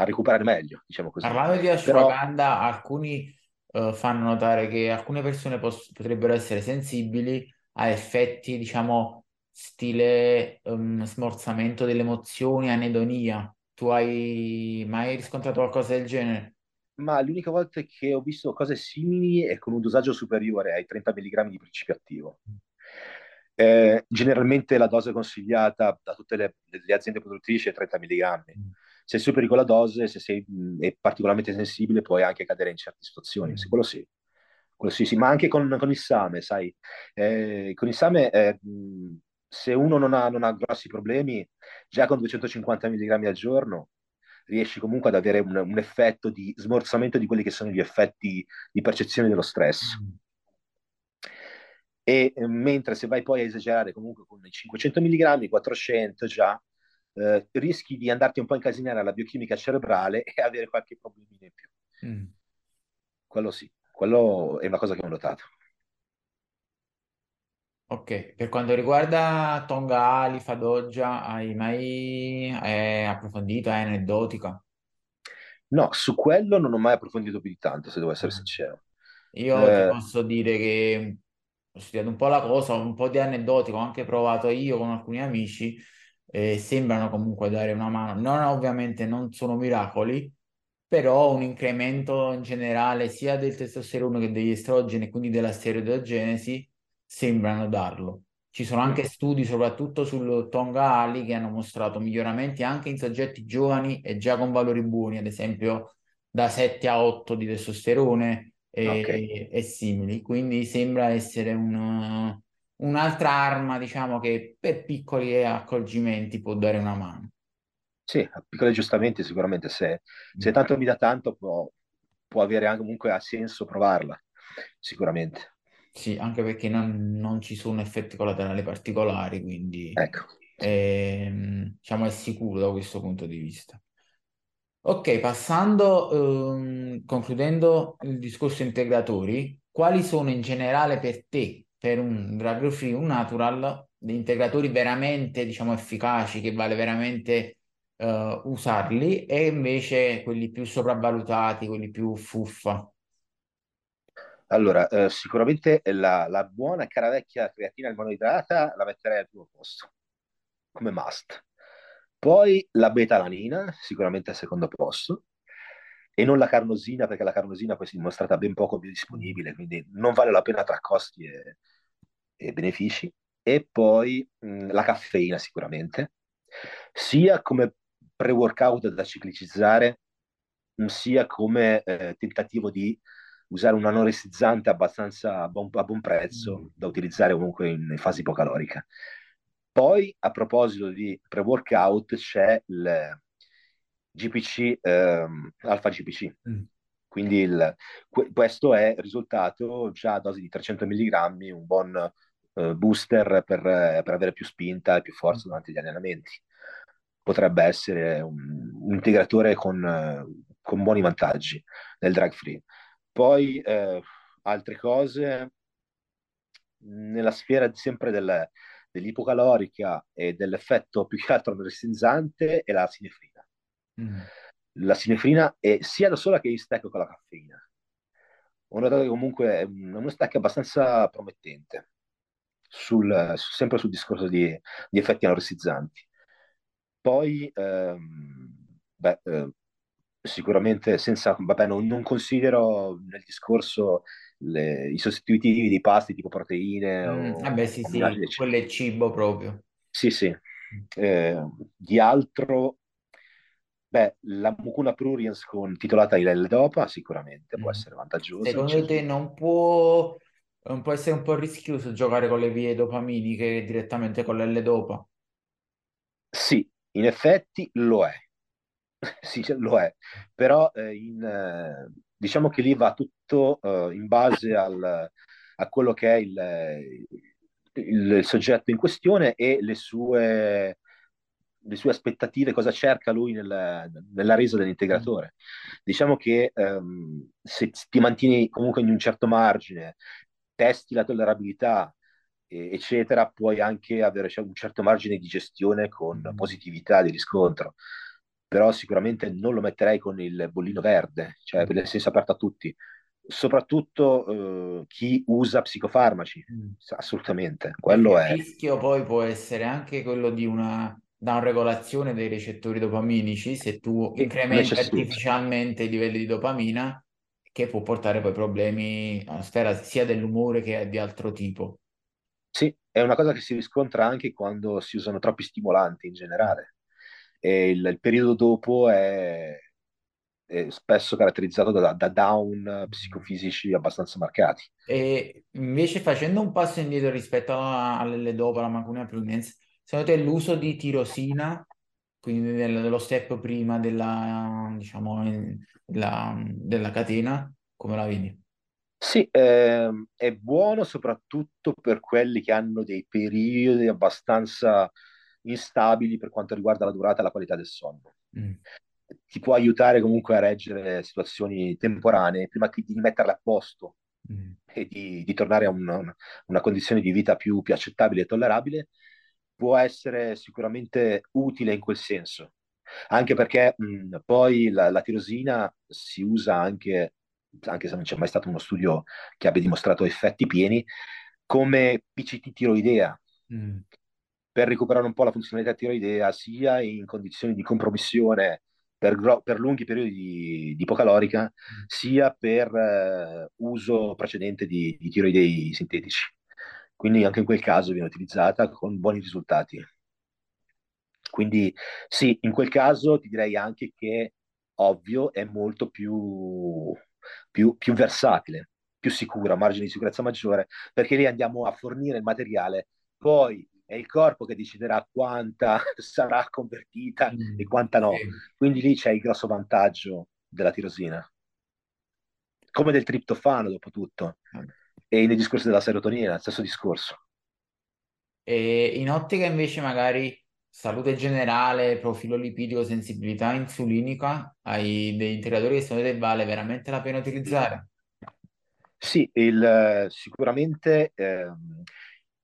recuperare meglio, diciamo così. Parlando di ashwagandha, però... alcuni fanno notare che alcune persone potrebbero essere sensibili a effetti, diciamo, stile smorzamento delle emozioni, anedonia. Tu hai mai riscontrato qualcosa del genere? Ma l'unica volta che ho visto cose simili è con un dosaggio superiore ai 30 mg di principio attivo. Generalmente la dose consigliata da tutte le aziende produttrici è 30 mg. Se superi quella dose, se sei particolarmente sensibile, puoi anche cadere in certe situazioni. Sì, quello sì. Quello sì, ma anche con il same, sai. Con il same... se uno non ha grossi problemi, già con 250 mg al giorno riesci comunque ad avere un effetto di smorzamento di quelli che sono gli effetti di percezione dello stress. E mentre se vai poi a esagerare comunque con i 500 mg, 400 già, rischi di andarti un po' a incasinare alla biochimica cerebrale e avere qualche problemino in più. Quello sì, quello è una cosa che ho notato. Ok, per quanto riguarda Tonga Ali, Sadoja, hai mai approfondito, è aneddotica? No, su quello non ho mai approfondito più di tanto, se devo essere sincero. Io ti posso dire che ho studiato un po' la cosa, un po' di aneddotico, ho anche provato io con alcuni amici, sembrano comunque dare una mano. Non, ovviamente non sono miracoli, però un incremento in generale sia del testosterone che degli estrogeni, quindi della steroidogenesi, sembrano darlo. Ci sono anche studi soprattutto sul Tonga Ali che hanno mostrato miglioramenti anche in soggetti giovani e già con valori buoni, ad esempio da 7 a 8 di testosterone e simili, quindi sembra essere un'altra arma, diciamo, che per piccoli accorgimenti può dare una mano. Sì, a piccoli aggiustamenti sicuramente, se tanto mi dà tanto può avere anche comunque senso provarla, sicuramente. Sì, anche perché non ci sono effetti collaterali particolari, quindi ecco. Diciamo è sicuro da questo punto di vista. Ok, passando, concludendo il discorso integratori, quali sono in generale per te, per un drug free, un natural, degli integratori veramente, diciamo, efficaci, che vale veramente usarli, e invece quelli più sopravvalutati, quelli più fuffa? Allora, sicuramente la buona caravecchia creatina al monoidrata la metterei al primo posto, come must. Poi la beta-alanina, sicuramente al secondo posto, e non la carnosina, perché la carnosina poi si è dimostrata ben poco biodisponibile, quindi non vale la pena tra costi e benefici. E poi la caffeina sicuramente, sia come pre-workout da ciclicizzare, sia come tentativo di usare un anoressizzante abbastanza a buon prezzo da utilizzare comunque in fase ipocalorica. Poi, a proposito di pre-workout, c'è il GPC, alfa GPC. Quindi questo è il risultato già a dosi di 300 mg, un buon booster per avere più spinta e più forza durante gli allenamenti. Potrebbe essere un integratore con buoni vantaggi nel drug free. Poi altre cose nella sfera sempre dell'ipocalorica e dell'effetto più che altro anoressizzante è la sinefrina. La sinefrina è sia da sola che in stacco con la caffeina. Ho notato che comunque è uno stacco abbastanza promettente, sempre sul discorso di effetti anoressizzanti. Poi sicuramente senza, vabbè, non considero nel discorso i sostituitivi di pasti tipo proteine o vabbè, sì, quello è cibo proprio. Sì. Di altro, beh, la mucuna pruriens titolata L-Dopa sicuramente può essere vantaggiosa. Secondo te non può essere un po' rischioso giocare con le vie dopaminiche direttamente con l'L-Dopa? Sì, in effetti lo è. Sì, lo è, però diciamo che lì va tutto in base a quello che è il soggetto in questione e le sue aspettative, cosa cerca lui nella resa dell'integratore. Diciamo che se ti mantieni comunque in un certo margine, testi la tollerabilità, eccetera, puoi anche avere un certo margine di gestione con positività di riscontro. Però sicuramente non lo metterei con il bollino verde, cioè per il senso aperto a tutti, soprattutto chi usa psicofarmaci, assolutamente. Quello è. Il rischio poi può essere anche quello di una downregolazione dei recettori dopaminici, se tu incrementi artificialmente i livelli di dopamina, che può portare poi problemi alla sfera sia dell'umore che di altro tipo. Sì, è una cosa che si riscontra anche quando si usano troppi stimolanti in generale. E il periodo dopo è spesso caratterizzato da down psicofisici abbastanza marcati. E invece, facendo un passo indietro rispetto all'L-Dopa, alla mucuna pruriens, secondo te l'uso di tirosina, quindi dello step prima della catena, come la vedi? Sì, è buono soprattutto per quelli che hanno dei periodi abbastanza instabili per quanto riguarda la durata e la qualità del sonno. Ti può aiutare comunque a reggere situazioni temporanee prima di rimetterle a posto e di tornare a una condizione di vita più accettabile e tollerabile. Può essere sicuramente utile in quel senso, anche perché poi la tirosina si usa anche se non c'è mai stato uno studio che abbia dimostrato effetti pieni, come PCT tiroidea, per recuperare un po' la funzionalità tiroidea, sia in condizioni di compromissione per lunghi periodi di ipocalorica, sia per uso precedente di tiroidei sintetici. Quindi anche in quel caso viene utilizzata con buoni risultati. Quindi sì, in quel caso ti direi anche che, ovvio, è molto più versatile, più sicura, margine di sicurezza maggiore, perché lì andiamo a fornire il materiale, poi è il corpo che deciderà quanta sarà convertita e quanta no. Quindi lì c'è il grosso vantaggio della tirosina, come del triptofano dopo tutto, e nel discorso della serotonina, il stesso discorso. E in ottica invece magari salute generale, profilo lipidico, sensibilità insulinica, hai degli integratori che secondo te vale veramente la pena utilizzare? Sì, sicuramente...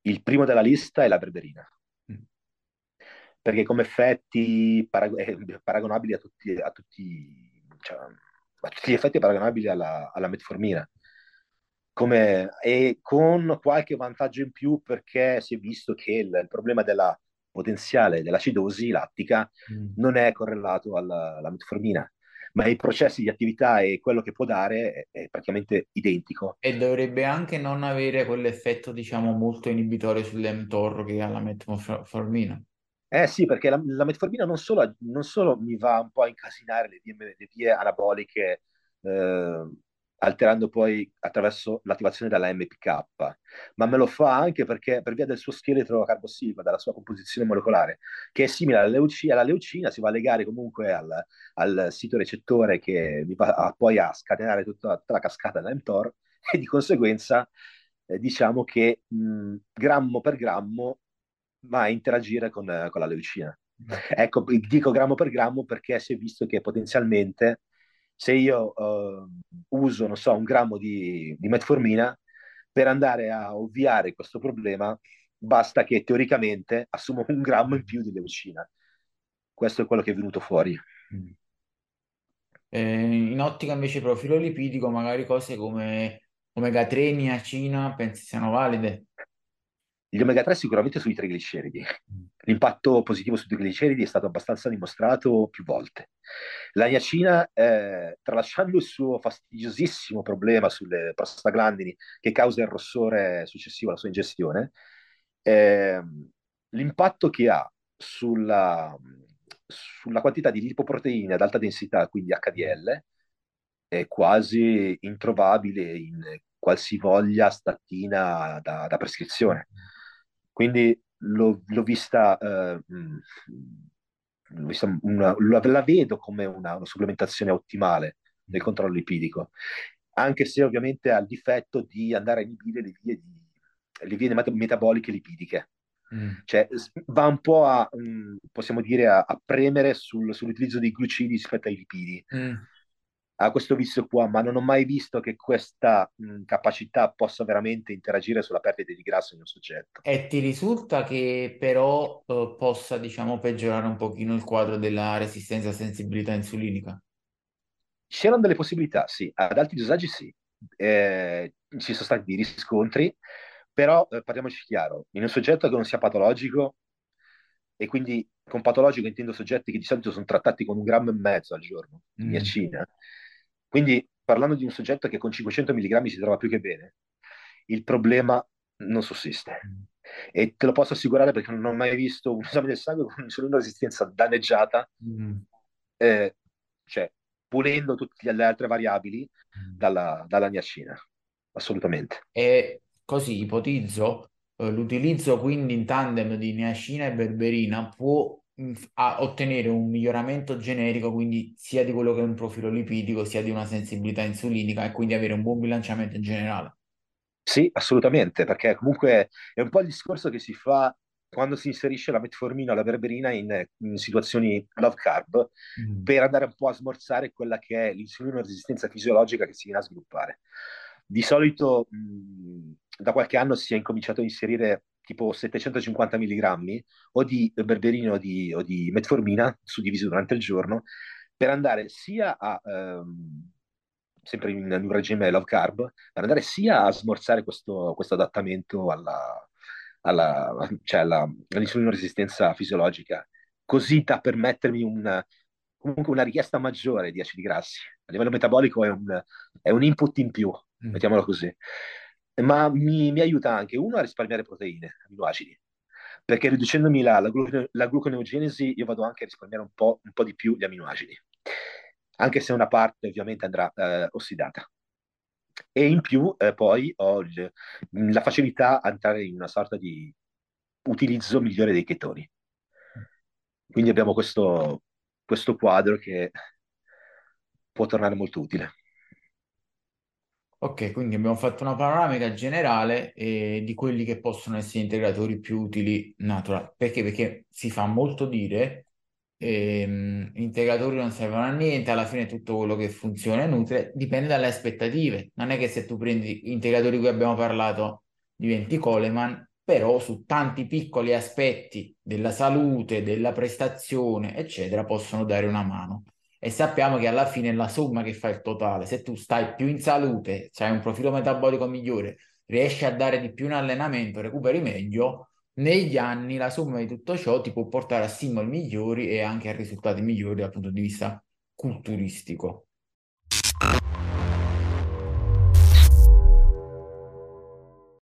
il primo della lista è la berberina, perché come effetti paragonabili a tutti gli effetti paragonabili alla metformina, e con qualche vantaggio in più, perché si è visto che il problema della potenziale dell'acidosi lattica non è correlato alla metformina, ma i processi di attività e quello che può dare è praticamente identico. E dovrebbe anche non avere quell'effetto, diciamo, molto inibitorio sull'mTOR che ha la metformina. Eh sì, perché la metformina non solo mi va un po' a incasinare le vie anaboliche, alterando poi attraverso l'attivazione della MPK, ma me lo fa anche perché per via del suo scheletro carbossilico, dalla sua composizione molecolare, che è simile alla leucina, si va a legare comunque al sito recettore che mi va poi a scatenare tutta la cascata dell'mTOR, e di conseguenza diciamo che grammo per grammo va a interagire con la leucina. Ecco, dico grammo per grammo perché si è visto che potenzialmente, se io uso, non so, un grammo di metformina per andare a ovviare questo problema, basta che teoricamente assumo un grammo in più di leucina. Questo è quello che è venuto fuori. In ottica invece profilo lipidico, magari cose come omega 3, niacina, pensi siano valide? Gli omega 3 sicuramente sui trigliceridi. L'impatto positivo sui trigliceridi è stato abbastanza dimostrato più volte. La niacina, tralasciando il suo fastidiosissimo problema sulle prostaglandini che causa il rossore successivo alla sua ingestione, l'impatto che ha sulla quantità di lipoproteine ad alta densità, quindi HDL, è quasi introvabile in qualsivoglia statina da prescrizione. Quindi la vedo come una supplementazione ottimale del controllo lipidico, anche se ovviamente ha il difetto di andare a inibire le vie metaboliche lipidiche. Cioè va un po' possiamo dire, a premere sull'utilizzo dei glucidi rispetto ai lipidi. Ha questo vizio qua, ma non ho mai visto che questa capacità possa veramente interagire sulla perdita di grasso in un soggetto. E ti risulta che però possa, diciamo, peggiorare un pochino il quadro della resistenza a sensibilità insulinica? C'erano delle possibilità, sì, ad alti dosaggi sì, ci sono stati dei riscontri, però parliamoci chiaro, in un soggetto che non sia patologico, e quindi con patologico intendo soggetti che di solito sono trattati con 1,5 grammi al giorno di niacina, quindi parlando di un soggetto che con 500 mg si trova più che bene, il problema non sussiste. E te lo posso assicurare, perché non ho mai visto un esame del sangue con insulina resistenza danneggiata, cioè pulendo tutte le altre variabili dalla niacina, assolutamente. E così ipotizzo, l'utilizzo quindi in tandem di niacina e berberina può ottenere un miglioramento generico, quindi sia di quello che è un profilo lipidico, sia di una sensibilità insulinica, e quindi avere un buon bilanciamento in generale. Sì, assolutamente, perché comunque è un po' il discorso che si fa quando si inserisce la metformina o la berberina in situazioni low carb, per andare un po' a smorzare quella che è l'insulina resistenza fisiologica che si viene a sviluppare. Di solito da qualche anno si è incominciato a inserire tipo 750 mg o di berberina o di metformina suddiviso durante il giorno, per andare sia a sempre in un regime low carb, per andare sia a smorzare questo adattamento all'insulina resistenza fisiologica, così da permettermi comunque una richiesta maggiore di acidi grassi. A livello metabolico è un input in più, mettiamolo così. Ma mi aiuta anche, uno, a risparmiare proteine, aminoacidi, perché riducendomi la gluconeogenesi io vado anche a risparmiare un po' di più gli aminoacidi, anche se una parte ovviamente andrà ossidata. E in più poi ho la facilità a entrare in una sorta di utilizzo migliore dei chetoni. Quindi abbiamo questo quadro che può tornare molto utile. Ok, quindi abbiamo fatto una panoramica generale di quelli che possono essere integratori più utili naturali. Perché? Perché si fa molto dire integratori non servono a niente, alla fine tutto quello che funziona è inutile. Dipende dalle aspettative. Non è che se tu prendi integratori di cui abbiamo parlato diventi Coleman, però su tanti piccoli aspetti della salute, della prestazione, eccetera, possono dare una mano. E sappiamo che alla fine è la somma che fa il totale. Se tu stai più in salute, hai un profilo metabolico migliore, riesci a dare di più in allenamento, recuperi meglio, negli anni la somma di tutto ciò ti può portare a stimoli migliori e anche a risultati migliori dal punto di vista culturistico.